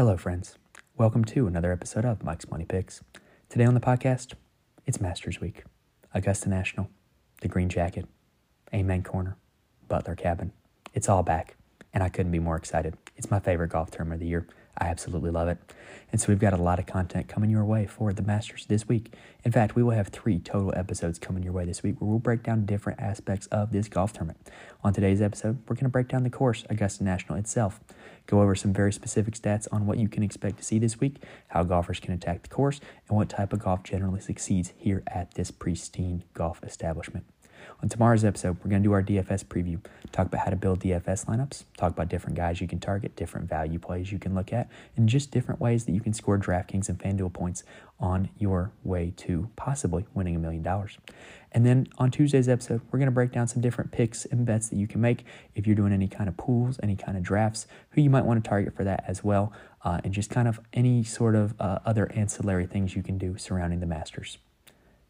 Hello, friends. Welcome to another episode of Mike's Money Picks. Today on the podcast, it's Masters Week. Augusta National, the Green Jacket, Amen Corner, Butler Cabin. It's all back, and I couldn't be more excited. It's my favorite golf tournament of the year. I absolutely love it. And so we've got a lot of content coming your way for the Masters this week. In fact, we will have 3 total episodes coming your way this week where we'll break down different aspects of this golf tournament. On today's episode, we're going to break down the course, Augusta National itself, go over some very specific stats on what you can expect to see this week, how golfers can attack the course, and what type of golf generally succeeds here at this pristine golf establishment. On tomorrow's episode, we're going to do our DFS preview, talk about how to build DFS lineups, talk about different guys you can target, different value plays you can look at, and just different ways that you can score DraftKings and FanDuel points on your way to possibly winning $1 million. And then on Tuesday's episode, we're going to break down some different picks and bets that you can make if you're doing any kind of pools, any kind of drafts, who you might want to target for that as well, and just kind of any sort of other ancillary things you can do surrounding the Masters.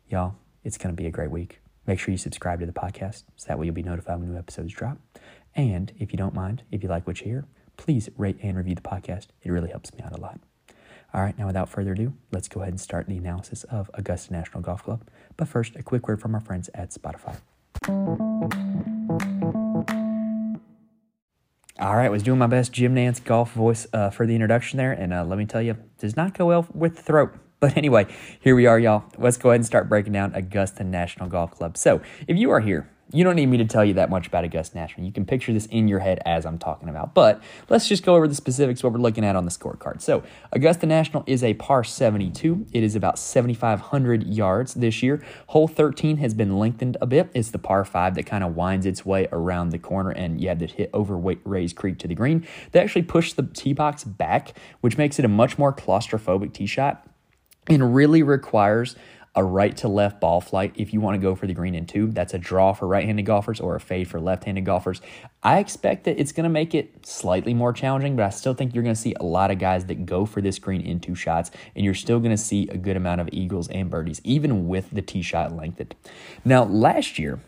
Y'all, it's going to be a great week. Make sure you subscribe to the podcast so that way you'll be notified when new episodes drop. And if you don't mind, if you like what you hear, please rate and review the podcast. It really helps me out a lot. All right, now without further ado, let's go ahead and start the analysis of Augusta National Golf Club. But first, a quick word from our friends at Spotify. All right, was doing my best Jim Nance golf voice for the introduction there. And let me tell you, it does not go well with the throat. But anyway, here we are, y'all. Let's go ahead and start breaking down Augusta National Golf Club. So if you are here, you don't need me to tell you that much about Augusta National. You can picture this in your head as I'm talking about. But let's just go over the specifics, what we're looking at on the scorecard. So Augusta National is a par 72. It is about 7,500 yards this year. Hole 13 has been lengthened a bit. It's the par 5 that kind of winds its way around the corner, and you have to hit over Rays Creek to the green. They actually push the tee box back, which makes it a much more claustrophobic tee shot. And really requires a right to left ball flight if you want to go for the green and two. That's a draw for right-handed golfers or a fade for left-handed golfers. I expect that it's going to make it slightly more challenging, but I still think you're going to see a lot of guys that go for this green and two shots, and you're still going to see a good amount of eagles and birdies, even with the tee shot lengthened. Now, last year,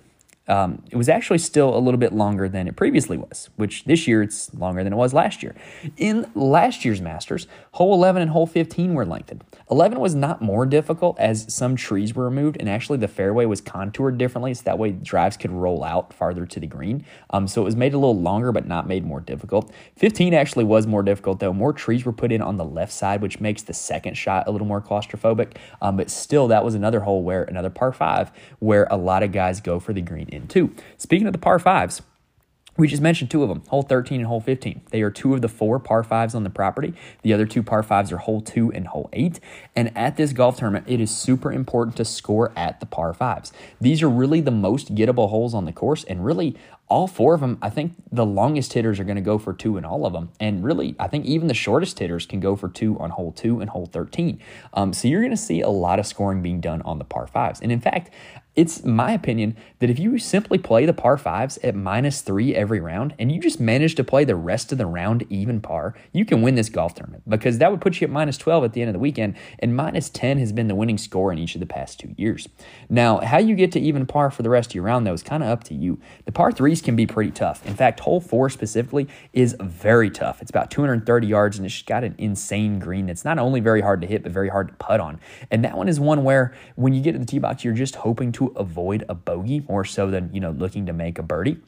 it was actually still a little bit longer than it previously was, which this year it's longer than it was last year. In last year's Masters, hole 11 and hole 15 were lengthened. 11 was not more difficult as some trees were removed, and actually the fairway was contoured differently, so that way drives could roll out farther to the green. So it was made a little longer, but not made more difficult. 15 actually was more difficult, though. More trees were put in on the left side, which makes the second shot a little more claustrophobic. But still, that was another hole where, another par 5, where a lot of guys go for the green in two. Speaking of the par 5s, we just mentioned 2 of them, hole 13 and hole 15. They are 2 of the 4 par 5s on the property. The other 2 par 5s are hole 2 and hole 8. And at this golf tournament, it is super important to score at the par 5s. These are really the most gettable holes on the course, and really all 4 of them, I think the longest hitters are going to go for 2 in all of them. And really, I think even the shortest hitters can go for 2 on hole 2 and hole 13. So you're going to see a lot of scoring being done on the par 5s. And in fact, it's my opinion that if you simply play the par 5s at -3 every round and you just manage to play the rest of the round even par, you can win this golf tournament, because that would put you at -12 at the end of the weekend, and -10 has been the winning score in each of the past 2 years. Now, how you get to even par for the rest of your round, though, is kind of up to you. The par 3s can be pretty tough. In fact, hole 4 specifically is very tough. It's about 230 yards, and it's just got an insane green that's not only very hard to hit, but very hard to putt on. And that one is one where when you get to the tee box, you're just hoping to avoid a bogey more so than, looking to make a birdie.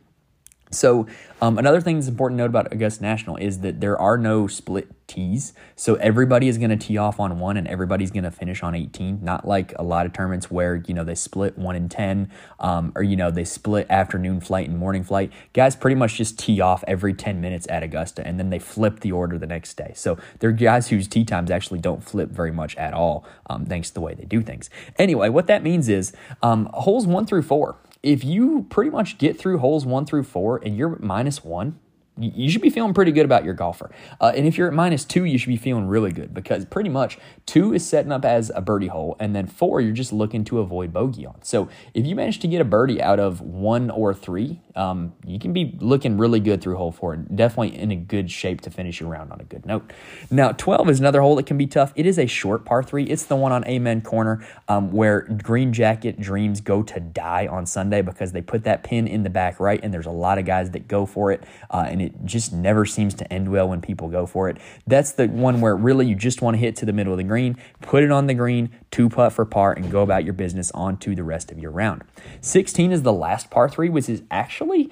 So another thing that's important to note about Augusta National is that there are no split tees. So everybody is going to tee off on 1 and everybody's going to finish on 18. Not like a lot of tournaments where, they split 1 and 10 or, they split afternoon flight and morning flight. Guys pretty much just tee off every 10 minutes at Augusta, and then they flip the order the next day. So there are guys whose tee times actually don't flip very much at all, thanks to the way they do things. Anyway, what that means is holes 1 through 4. If you pretty much get through holes 1 through 4 and you're at -1, you should be feeling pretty good about your golfer. And if you're at -2, you should be feeling really good, because pretty much 2 is setting up as a birdie hole, and then 4 you're just looking to avoid bogey on. So if you manage to get a birdie out of 1 or 3, you can be looking really good through hole 4. Definitely in a good shape to finish your round on a good note. Now, 12 is another hole that can be tough. It is a short par 3. It's the one on Amen Corner where Green Jacket dreams go to die on Sunday because they put that pin in the back right, and there's a lot of guys that go for it, and it just never seems to end well when people go for it. That's the one where really you just want to hit to the middle of the green, put it on the green, two-putt for par, and go about your business on to the rest of your round. 16 is the last par 3, which is actually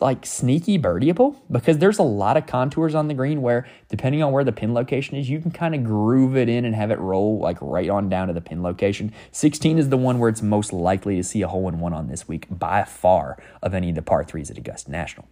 like sneaky birdieable because there's a lot of contours on the green where, depending on where the pin location is, you can kind of groove it in and have it roll like right on down to the pin location. 16 is the one where it's most likely to see a hole-in-one on this week by far of any of the par 3s at Augusta National.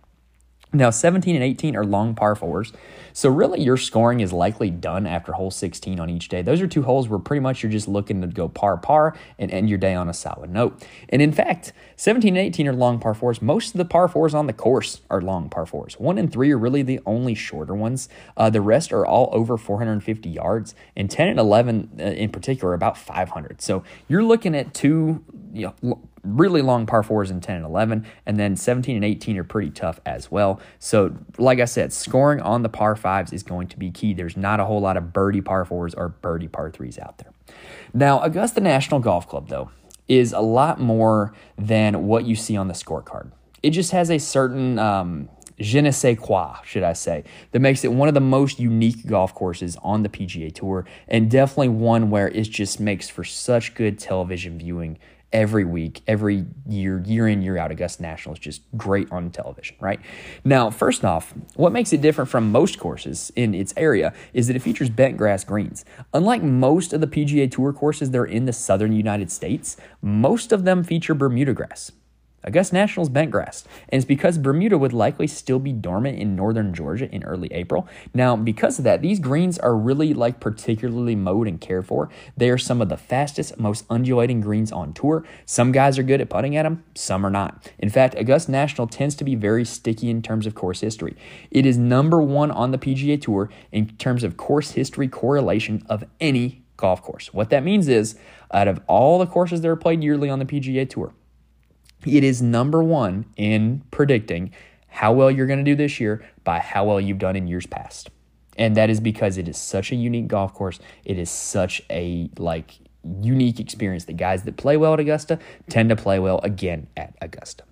Now, 17 and 18 are long par 4s, so really your scoring is likely done after hole 16 on each day. Those are two holes where pretty much you're just looking to go par and end your day on a solid note. And in fact, 17 and 18 are long par 4s. Most of the par 4s on the course are long par 4s. 1 and 3 are really the only shorter ones. The rest are all over 450 yards, and 10 and 11 in particular are about 500. So you're looking at two really long par 4s in 10 and 11, and then 17 and 18 are pretty tough as well. So like I said, scoring on the par 5s is going to be key. There's not a whole lot of birdie par 4s or birdie par 3s out there. Now, Augusta National Golf Club, though, is a lot more than what you see on the scorecard. It just has a certain je ne sais quoi, should I say, that makes it one of the most unique golf courses on the PGA Tour, and definitely one where it just makes for such good television viewing every week, every year, year in, year out. Augusta National is just great on television, right? Now, first off, what makes it different from most courses in its area is that it features bent grass greens. Unlike most of the PGA Tour courses that are in the southern United States, most of them feature Bermuda grass. Augusta National's bent grass, and it's because Bermuda would likely still be dormant in northern Georgia in early April. Now, because of that, these greens are really like particularly mowed and cared for. They are some of the fastest, most undulating greens on tour. Some guys are good at putting at them, some are not. In fact, Augusta National tends to be very sticky in terms of course history. It is number one on the PGA Tour in terms of course history correlation of any golf course. What that means is, out of all the courses that are played yearly on the PGA Tour, it is number one in predicting how well you're going to do this year by how well you've done in years past. And that is because it is such a unique golf course. It is such a unique experience. The guys that play well at Augusta tend to play well again at Augusta.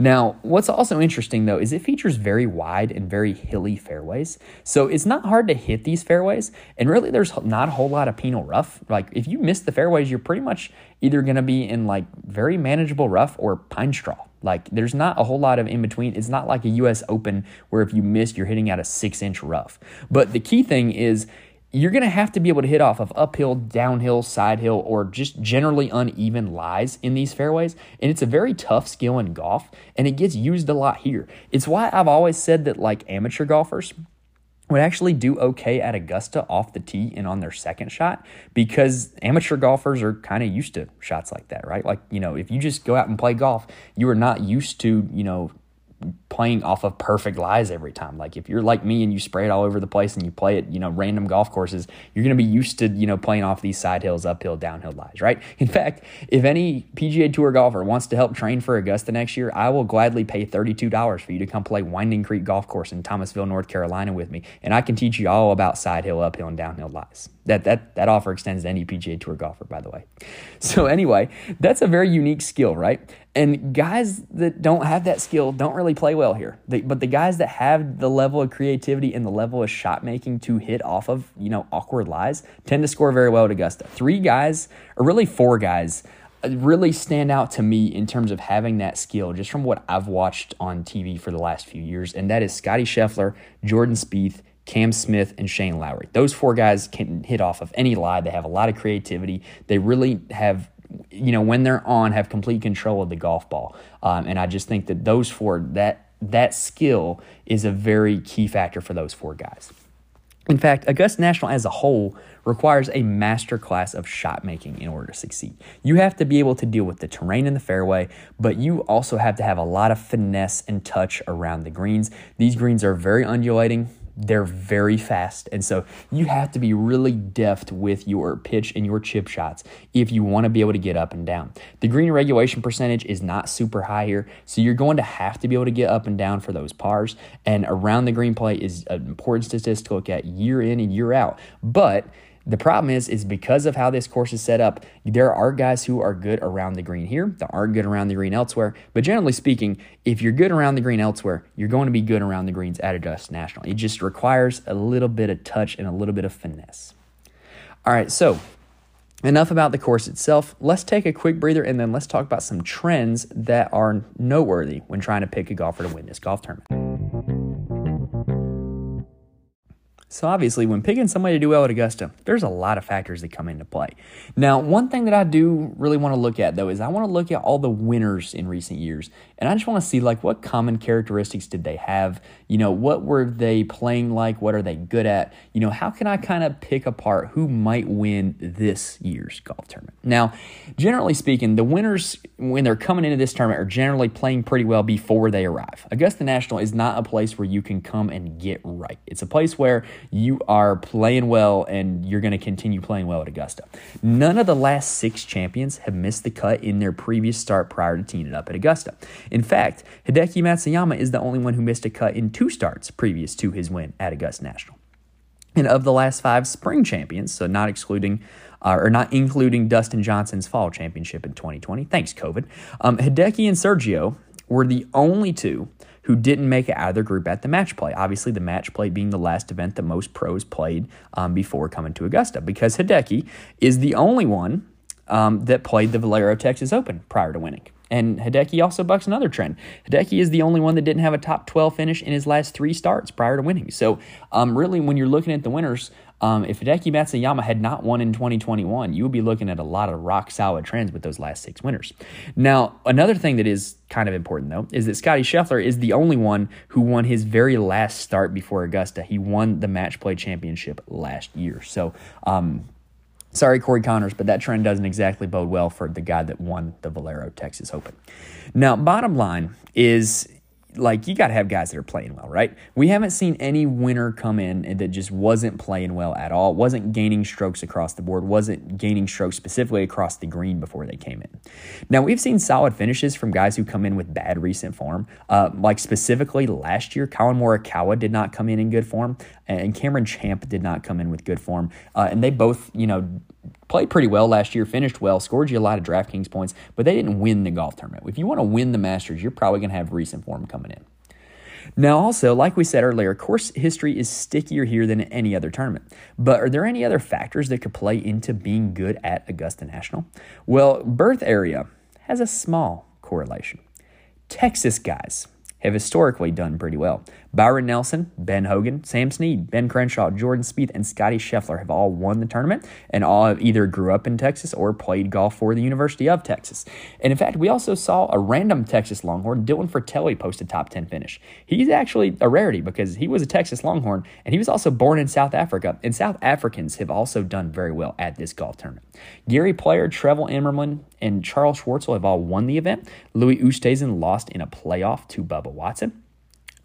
Now, what's also interesting, though, is it features very wide and very hilly fairways. So it's not hard to hit these fairways. And really, there's not a whole lot of penal rough. Like, if you miss the fairways, you're pretty much either going to be in very manageable rough or pine straw. There's not a whole lot of in between. It's not like a U.S. Open where if you miss, you're hitting out a 6-inch rough. But the key thing is, you're going to have to be able to hit off of uphill, downhill, side hill, or just generally uneven lies in these fairways. And it's a very tough skill in golf, and it gets used a lot here. It's why I've always said that amateur golfers would actually do okay at Augusta off the tee and on their second shot, because amateur golfers are kind of used to shots like that, right? If you just go out and play golf, you are not used to, playing off of perfect lies every time. If you're like me and you spray it all over the place and you play it, random golf courses, you're going to be used to, playing off these side hills, uphill, downhill lies, right? In fact, if any PGA Tour golfer wants to help train for Augusta next year, I will gladly pay $32 for you to come play Winding Creek Golf Course in Thomasville, North Carolina with me, and I can teach you all about side hill, uphill, and downhill lies. That offer extends to any PGA Tour golfer, by the way. So anyway, that's a very unique skill, right? And guys that don't have that skill don't really play well here. But the guys that have the level of creativity and the level of shot making to hit off of, awkward lies tend to score very well at Augusta. Four guys really stand out to me in terms of having that skill just from what I've watched on TV for the last few years, and that is Scottie Scheffler, Jordan Spieth, Cam Smith, and Shane Lowry. Those four guys can hit off of any lie. They have a lot of creativity. They really have, when they're on, have complete control of the golf ball. And I just think that those four, that skill is a very key factor for those four guys. In fact, Augusta National as a whole requires a masterclass of shot making in order to succeed. You have to be able to deal with the terrain in the fairway, but you also have to have a lot of finesse and touch around the greens. These greens are very undulating. They're very fast. And so you have to be really deft with your pitch and your chip shots if you want to be able to get up and down. The green regulation percentage is not super high here, so you're going to have to be able to get up and down for those pars. And around the green play is an important statistic to look at year in and year out. But the problem is because of how this course is set up, there are guys who are good around the green here that aren't good around the green elsewhere. But generally speaking, if you're good around the green elsewhere, you're going to be good around the greens at Augusta National. It just requires a little bit of touch and a little bit of finesse. All right, so enough about the course itself. Let's take a quick breather and then let's talk about some trends that are noteworthy when trying to pick a golfer to win this golf tournament. So obviously, when picking somebody to do well at Augusta, there's a lot of factors that come into play. Now, one thing that I do really want to look at, though, is I want to look at all the winners in recent years. And I just want to see, like, what common characteristics did they have? You know, what were they playing like? What are they good at? You know, how can I kind of pick apart who might win this year's golf tournament? Now, generally speaking, the winners, when they're coming into this tournament, are generally playing pretty well before they arrive. Augusta National is not a place where you can come and get right. It's a place where you are playing well, and you're going to continue playing well at Augusta. None of the last six champions have missed the cut in their previous start prior to teeing it up at Augusta. In fact, Hideki Matsuyama is the only one who missed a cut in two starts previous to his win at Augusta National. And of the last five spring champions, so not excluding or not including Dustin Johnson's fall championship in 2020, thanks COVID, Hideki and Sergio were the only two who didn't make it out of their group at the match play. Obviously, the match play being the last event that most pros played before coming to Augusta, because Hideki is the only one that played the Valero Texas Open prior to winning. And Hideki also bucks another trend. Hideki is the only one that didn't have a top 12 finish in his last three starts prior to winning. So really, when you're looking at the winners, if Hideki Matsuyama had not won in 2021, you would be looking at a lot of rock-solid trends with those last six winners. Now, another thing that is kind of important, though, is that Scottie Scheffler is the only one who won his very last start before Augusta. He won the match play championship last year. So, sorry, Corey Connors, but that trend doesn't exactly bode well for the guy that won the Valero Texas Open. Now, bottom line is, like, you got to have guys that are playing well, right? We haven't seen any winner come in that just wasn't playing well at all, wasn't gaining strokes across the board, wasn't gaining strokes specifically across the green before they came in. Now, we've seen solid finishes from guys who come in with bad recent form. Like specifically last year, Colin Morikawa did not come in good form, and Cameron Champ did not come in with good form. And they both, you know, played pretty well last year, finished well, scored you a lot of DraftKings points, but they didn't win the golf tournament. If you want to win the Masters, you're probably going to have recent form coming in. Now, also, like we said earlier, course history is stickier here than any other tournament. But are there any other factors that could play into being good at Augusta National? Well, birth area has a small correlation. Texas guys have historically done pretty well. Byron Nelson, Ben Hogan, Sam Snead, Ben Crenshaw, Jordan Spieth, and Scottie Scheffler have all won the tournament and all have either grew up in Texas or played golf for the University of Texas. And in fact, we also saw a random Texas Longhorn, Dylan Fratelli, post a top 10 finish. He's actually a rarity because he was a Texas Longhorn, and he was also born in South Africa, and South Africans have also done very well at this golf tournament. Gary Player, Trevor Immelman, and Charles Schwartzel have all won the event. Louis Oosthuizen lost in a playoff to Bubba Watson.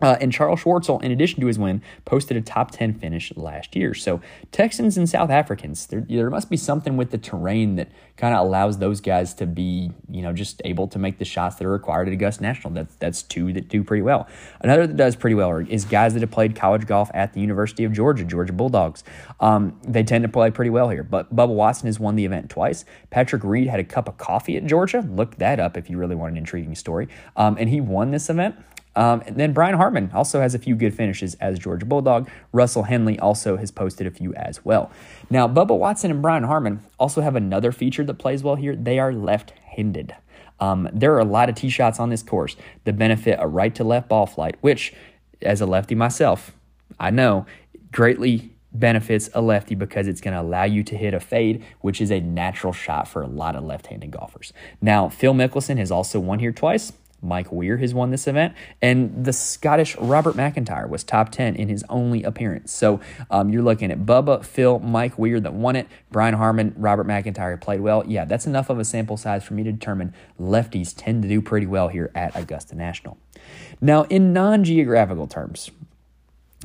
And Charles Schwartzel, in addition to his win, posted a top 10 finish last year. So Texans and South Africans, there must be something with the terrain that kind of allows those guys to be, you know, just able to make the shots that are required at Augusta National. That's two that do pretty well. Another that does pretty well is guys that have played college golf at the University of Georgia, Georgia Bulldogs. They tend to play pretty well here. But Bubba Watson has won the event twice. Patrick Reed had a cup of coffee at Georgia. Look that up if you really want an intriguing story. And he won this event. And then Brian Harman also has a few good finishes as Georgia Bulldog. Russell Henley also has posted a few as well. Now, Bubba Watson and Brian Harman also have another feature that plays well here. They are left-handed. There are a lot of tee shots on this course that benefit a right-to-left ball flight, which, as a lefty myself, I know greatly benefits a lefty because it's going to allow you to hit a fade, which is a natural shot for a lot of left-handed golfers. Now, Phil Mickelson has also won here twice. Mike Weir has won this event, and the Scottish Robert McIntyre was top 10 in his only appearance. So you're looking at Bubba, Phil, Mike Weir that won it, Brian Harman, Robert McIntyre played well. Yeah, that's enough of a sample size for me to determine lefties tend to do pretty well here at Augusta National. Now, in non-geographical terms,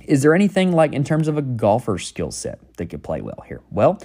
Is there anything like in terms of a golfer skill set that could play well here? Well,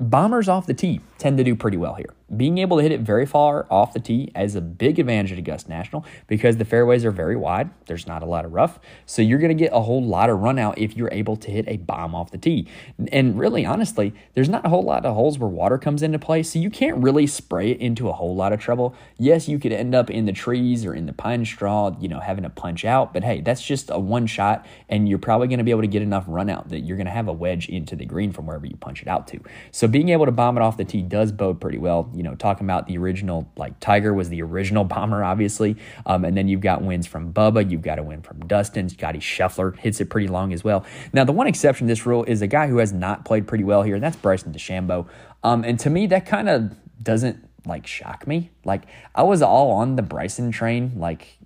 bombers off the tee tend to do pretty well here. Being able to hit it very far off the tee is a big advantage at Augusta National because the fairways are very wide. There's not a lot of rough. So you're going to get a whole lot of run out if you're able to hit a bomb off the tee. And really, honestly, there's not a whole lot of holes where water comes into play. So you can't really spray it into a whole lot of trouble. Yes, you could end up in the trees or in the pine straw, you know, having to punch out. But hey, that's just a one shot. And you're probably going to be able to get enough run out that you're going to have a wedge into the green from wherever you punch it out to. So being able to bomb it off the tee does bode pretty well. You know, talking about the original, like Tiger was the original bomber, obviously. And then you've got wins from Bubba. You've got a win from Dustin. Scottie Scheffler hits it pretty long as well. Now, the one exception to this rule is a guy who has not played pretty well here, and that's Bryson DeChambeau. And to me, that kind of doesn't, like, shock me. Like, I was all on the Bryson train, like,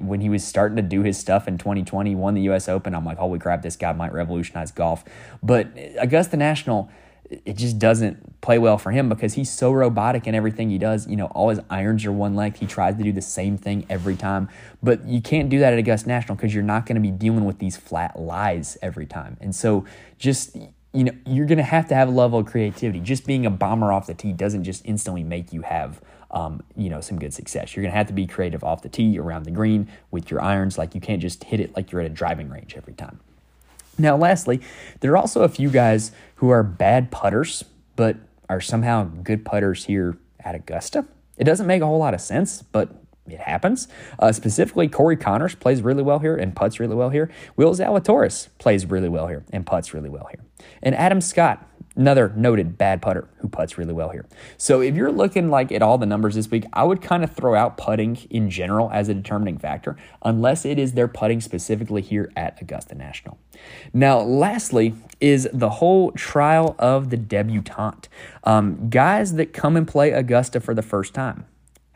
when he was starting to do his stuff in 2020, won the U.S. Open. I'm like, holy crap, this guy might revolutionize golf. But Augusta National, it just doesn't play well for him because he's so robotic in everything he does. You know, all his irons are one length. He tries to do the same thing every time. But you can't do that at Augusta National because you're not going to be dealing with these flat lies every time. And so just, you know, you're going to have a level of creativity. Just being a bomber off the tee doesn't just instantly make you have you know, some good success. You're going to have to be creative off the tee, around the green, with your irons. Like, you can't just hit it like you're at a driving range every time. Now, lastly, there are also a few guys who are bad putters, but are somehow good putters here at Augusta. It doesn't make a whole lot of sense, but it happens. Specifically, Corey Connors plays really well here and putts really well here. Will Zalatoris plays really well here and putts really well here. And Adam Scott, another noted bad putter who putts really well here. So if you're looking like at all the numbers this week, I would kind of throw out putting in general as a determining factor, unless it is their putting specifically here at Augusta National. Now, lastly is the whole trial of the debutante. Guys that come and play Augusta for the first time.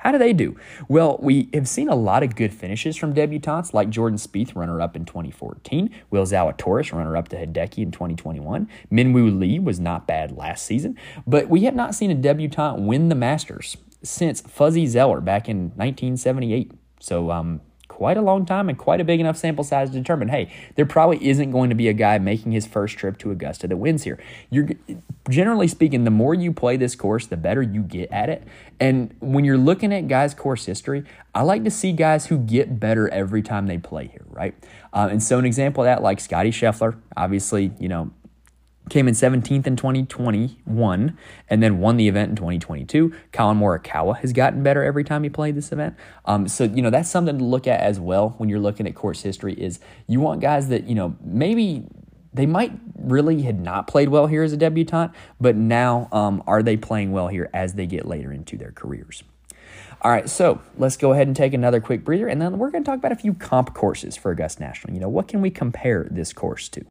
How do they do? Well, we have seen a lot of good finishes from debutantes like Jordan Spieth, runner-up in 2014. Will Zalatoris, runner-up to Hideki in 2021. Minwoo Lee was not bad last season. But we have not seen a debutante win the Masters since Fuzzy Zeller back in 1978. So, quite a long time and quite a big enough sample size to determine, hey, there probably isn't going to be a guy making his first trip to Augusta that wins here. You're generally speaking, the more you play this course, the better you get at it. And when you're looking at guys' course history, I like to see guys who get better every time they play here, right? And so an example of that, like Scottie Scheffler, obviously, you know, came in 17th in 2021 and then won the event in 2022. Colin Morikawa has gotten better every time he played this event. So, you know, that's something to look at as well when you're looking at course history is you want guys that, you know, maybe they might really had not played well here as a debutante, but now are they playing well here as they get later into their careers? All right, so let's go ahead and take another quick breather, and then we're going to talk about a few comp courses for Augusta National. You know, what can we compare this course to?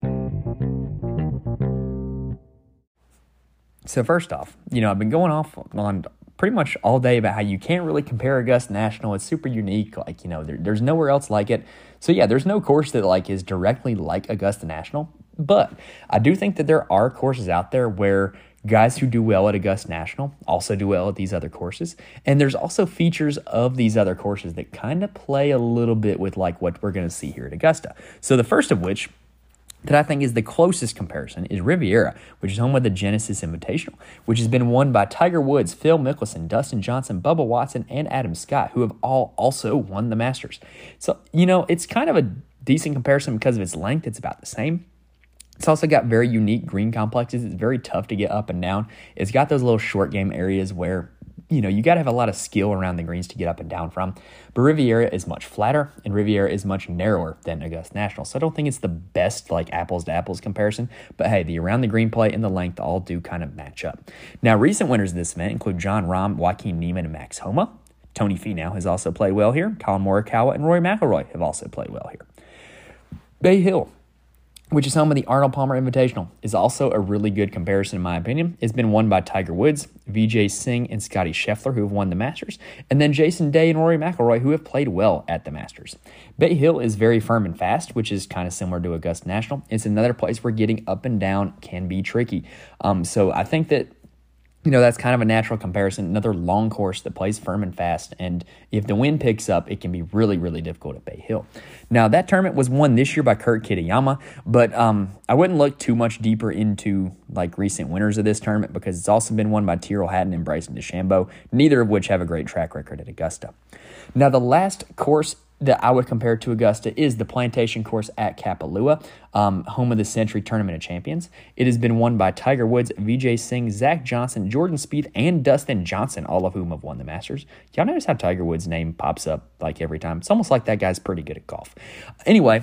So first off, you know, I've been going off on pretty much all day about how you can't really compare Augusta National. It's super unique. Like, you know, there's nowhere else like it. So yeah, there's no course that like is directly like Augusta National. But I do think that there are courses out there where guys who do well at Augusta National also do well at these other courses. And there's also features of these other courses that kind of play a little bit with like what we're going to see here at Augusta. So the first of which that I think is the closest comparison is Riviera, which is home of the Genesis Invitational, which has been won by Tiger Woods, Phil Mickelson, Dustin Johnson, Bubba Watson, and Adam Scott, who have all also won the Masters. So, you know, it's kind of a decent comparison because of its length. It's about the same. It's also got very unique green complexes. It's very tough to get up and down. It's got those little short game areas where, you know, you got to have a lot of skill around the greens to get up and down from. But Riviera is much flatter, and Riviera is much narrower than Augusta National. So I don't think it's the best, like, apples-to-apples comparison. But, hey, the around-the-green play and the length all do kind of match up. Now, recent winners of this event include Jon Rahm, Joaquin Niemann, and Max Homa. Tony Finau has also played well here. Colin Morikawa and Rory McIlroy have also played well here. Bay Hill, which is home of the Arnold Palmer Invitational, is also a really good comparison, in my opinion. It's been won by Tiger Woods, Vijay Singh, and Scottie Scheffler, who have won the Masters, and then Jason Day and Rory McIlroy, who have played well at the Masters. Bay Hill is very firm and fast, which is kind of similar to Augusta National. It's another place where getting up and down can be tricky. So I think that you know, that's kind of a natural comparison. Another long course that plays firm and fast, and if the wind picks up, it can be really, really difficult at Bay Hill. Now, that tournament was won this year by Kurt Kitayama, but I wouldn't look too much deeper into like recent winners of this tournament because it's also been won by Tyrrell Hatton and Bryson DeChambeau, neither of which have a great track record at Augusta. Now, the last course that I would compare to Augusta is the Plantation Course at Kapalua, home of the Century Tournament of Champions. It has been won by Tiger Woods, Vijay Singh, Zach Johnson, Jordan Spieth, and Dustin Johnson, all of whom have won the Masters. Y'all notice how Tiger Woods' name pops up like every time? It's almost like that guy's pretty good at golf. Anyway,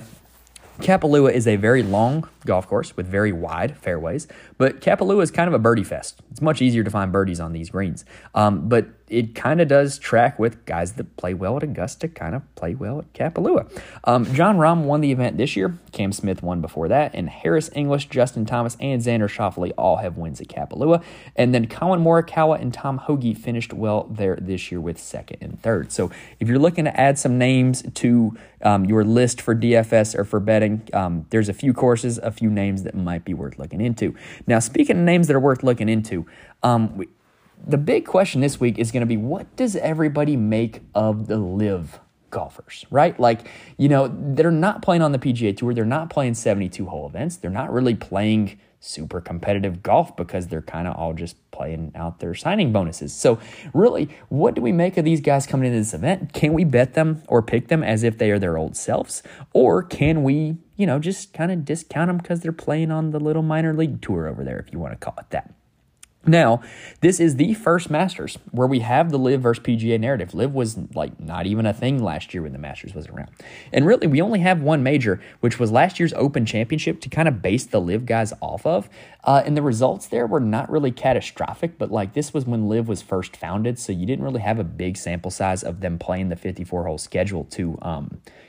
Kapalua is a very long golf course with very wide fairways, but Kapalua is kind of a birdie fest. It's much easier to find birdies on these greens, but it kind of does track with guys that play well at Augusta kind of play well at Kapalua. John Rahm won the event this year. Cam Smith won before that, and Harris English, Justin Thomas, and Xander Schauffele all have wins at Kapalua, and then Colin Morikawa and Tom Hoagie finished well there this year with second and third. So if you're looking to add some names to your list for DFS or for betting, there's a few courses, a few names that might be worth looking into. Now, speaking of names that are worth looking into, the big question this week is going to be, what does everybody make of the LIV golfers, right? Like, you know, they're not playing on the PGA Tour. They're not playing 72-hole events. They're not really playing super competitive golf because they're kind of all just playing out their signing bonuses. So really, what do we make of these guys coming into this event? Can we bet them or pick them as if they are their old selves? Or can we, you know, just kind of discount them because they're playing on the little minor league tour over there, if you want to call it that? Now, this is the first Masters where we have the LIV versus PGA narrative. LIV was like not even a thing last year when the Masters was around. And really, we only have one major, which was last year's Open Championship, to kind of base the LIV guys off of. And the results there were not really catastrophic, but like this was when LIV was first founded, so you didn't really have a big sample size of them playing the 54-hole schedule to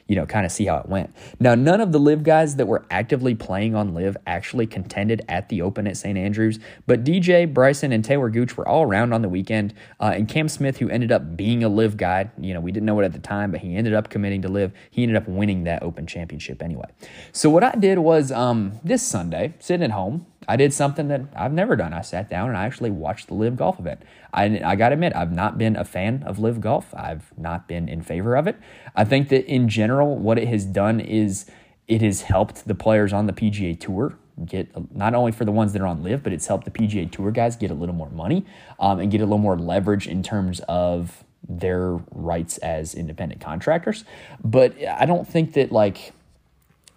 you know, kind of see how it went. Now, none of the LIV guys that were actively playing on LIV actually contended at the Open at St. Andrews, but DJ, Bryson, and Taylor Gooch were all around on the weekend, and Cam Smith, who ended up being a LIV guy, you know, we didn't know it at the time, but he ended up committing to LIV. He ended up winning that Open Championship anyway. So what I did was this Sunday, sitting at home, I did something that I've never done. I sat down and I actually watched the LIV golf event. I got to admit, I've not been a fan of LIV golf. I've not been in favor of it. I think that in general, what it has done is it has helped the players on the PGA Tour get, not only for the ones that are on LIV, but it's helped the PGA Tour guys get a little more money and get a little more leverage in terms of their rights as independent contractors. But I don't think that, like,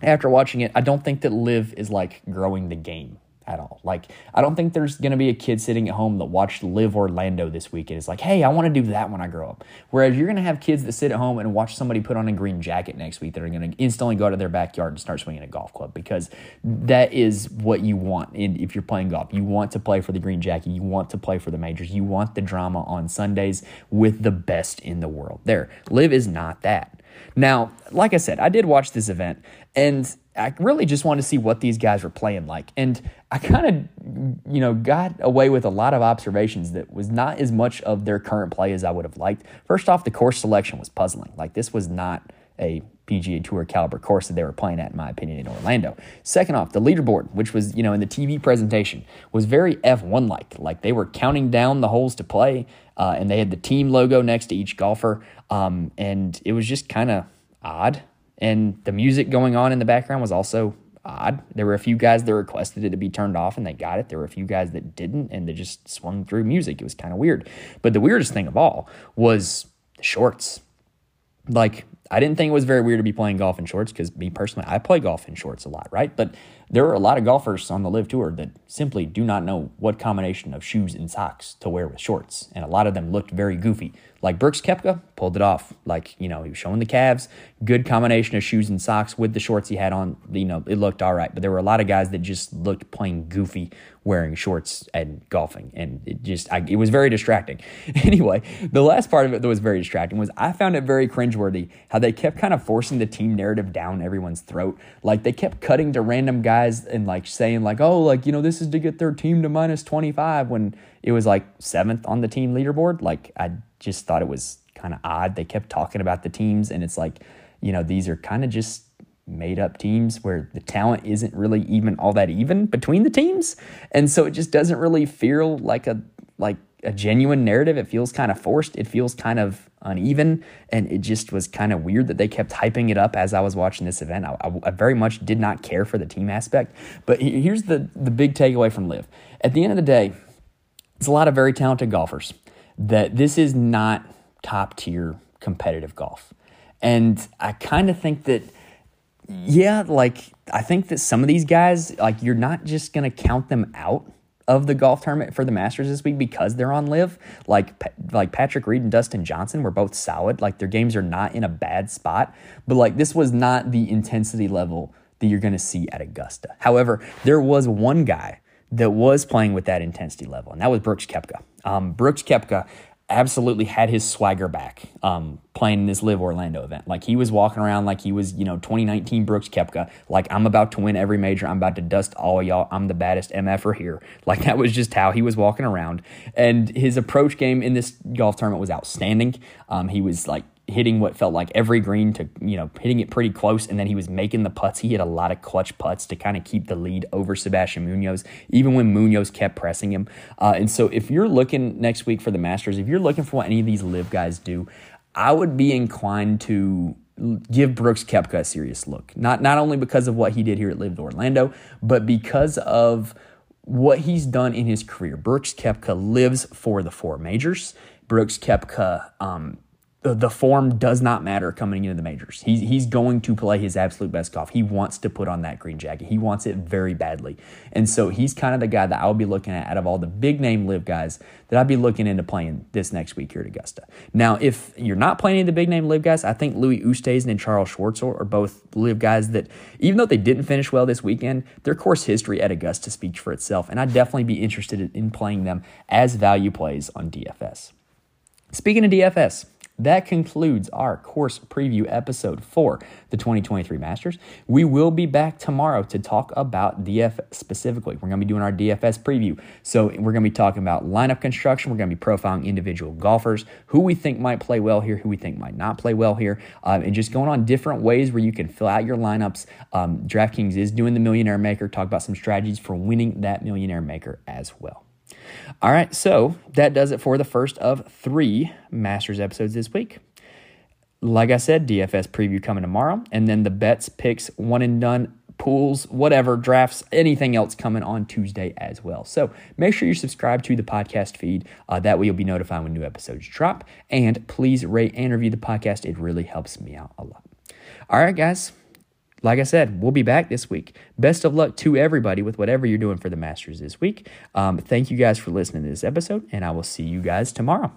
after watching it, I don't think that LIV is, like, growing the game at all. Like, I don't think there's going to be a kid sitting at home that watched LIV Orlando this weekend. It's like, hey, I want to do that when I grow up. Whereas you're going to have kids that sit at home and watch somebody put on a Green Jacket next week that are going to instantly go out of their backyard and start swinging a golf club, because that is what you want. And if you're playing golf, you want to play for the Green Jacket. You want to play for the majors. You want the drama on Sundays with the best in the world. There, LIV is not that. Now, like I said, I did watch this event, and I really just wanted to see what these guys were playing like. And I kind of, you know, got away with a lot of observations that was not as much of their current play as I would have liked. First off, the course selection was puzzling. Like, this was not a PGA Tour caliber course that they were playing at, in my opinion, in Orlando. Second off, the leaderboard, which was, you know, in the TV presentation, was very F1-like. Like, they were counting down the holes to play, and they had the team logo next to each golfer, and it was just kind of odd. And the music going on in the background was also odd. There were a few guys that requested it to be turned off, and they got it. There were a few guys that didn't, and they just swung through music. It was kind of weird. But the weirdest thing of all was the shorts. Like, I didn't think it was very weird to be playing golf in shorts, because me personally, I play golf in shorts a lot, right? But there are a lot of golfers on the LIV Tour that simply do not know what combination of shoes and socks to wear with shorts. And a lot of them looked very goofy. Like Brooks Koepka pulled it off. Like, you know, he was showing the calves, good combination of shoes and socks with the shorts he had on. You know, it looked all right. But there were a lot of guys that just looked plain goofy wearing shorts and golfing. And it just, it was very distracting. Anyway, the last part of it that was very distracting was I found it very cringeworthy how they kept kind of forcing the team narrative down everyone's throat. Like, they kept cutting to random guys and like saying like, oh, like, you know, this is to get their team to minus 25 when it was like seventh on the team leaderboard. Like, I just thought it was kind of odd. They kept talking about the teams, and it's like, you know, these are kind of just made up teams where the talent isn't really even all that even between the teams. And so it just doesn't really feel like a like a genuine narrative. It feels kind of forced. It feels kind of uneven. And it just was kind of weird that they kept hyping it up as I was watching this event. I very much did not care for the team aspect. But here's the big takeaway from LIV. At the end of the day, it's a lot of very talented golfers. That this is not top tier competitive golf. And I kind of think that, yeah, like I think that some of these guys, like you're not just going to count them out of the golf tournament for the Masters this week because they're on LIV. Like Patrick Reed and Dustin Johnson were both solid. Like their games are not in a bad spot, but like this was not the intensity level that you're going to see at Augusta. However, there was one guy that was playing with that intensity level, and that was Brooks Koepka. Brooks Koepka absolutely had his swagger back playing this LIV Orlando event. Like he was walking around like he was, 2019 Brooks Koepka. Like, I'm about to win every major. I'm about to dust all of y'all. I'm the baddest MFer here. Like that was just how he was walking around. And his approach game in this golf tournament was outstanding. He was like hitting what felt like every green to, hitting it pretty close. And then he was making the putts. He hit a lot of clutch putts to kind of keep the lead over Sebastian Munoz, even when Munoz kept pressing him. And so if you're looking next week for the Masters, if you're looking for what any of these LIV guys do, I would be inclined to give Brooks Koepka a serious look. Not only because of what he did here at LIV Orlando, but because of what he's done in his career. Brooks Koepka lives for the four majors. Brooks Koepka, the form does not matter coming into the majors. He's going to play his absolute best golf. He wants to put on that green jacket. He wants it very badly. And so he's kind of the guy that I'll be looking at out of all the big name LIV guys that I'd be looking into playing this next week here at Augusta. Now, if you're not playing any of the big name LIV guys, I think Louis Oosthuizen and Charles Schwartzel are both LIV guys that, even though they didn't finish well this weekend, their course history at Augusta speaks for itself. And I'd definitely be interested in playing them as value plays on DFS. Speaking of DFS, that concludes our course preview episode for the 2023 Masters. We will be back tomorrow to talk about DFS specifically. We're going to be doing our DFS preview. So we're going to be talking about lineup construction. We're going to be profiling individual golfers, who we think might play well here, who we think might not play well here, and just going on different ways where you can fill out your lineups. DraftKings is doing the Millionaire Maker. Talk about some strategies for winning that Millionaire Maker as well. All right, so that does it for the first of three Masters episodes this week. Like I said, DFS preview coming tomorrow, and then the bets, picks, one and done, pools, whatever, drafts, anything else coming on Tuesday as well. So make sure you subscribe to the podcast feed. That way you'll be notified when new episodes drop. And please rate and review the podcast. It really helps me out a lot. All right, guys. Like I said, we'll be back this week. Best of luck to everybody with whatever you're doing for the Masters this week. Thank you guys for listening to this episode, and I will see you guys tomorrow.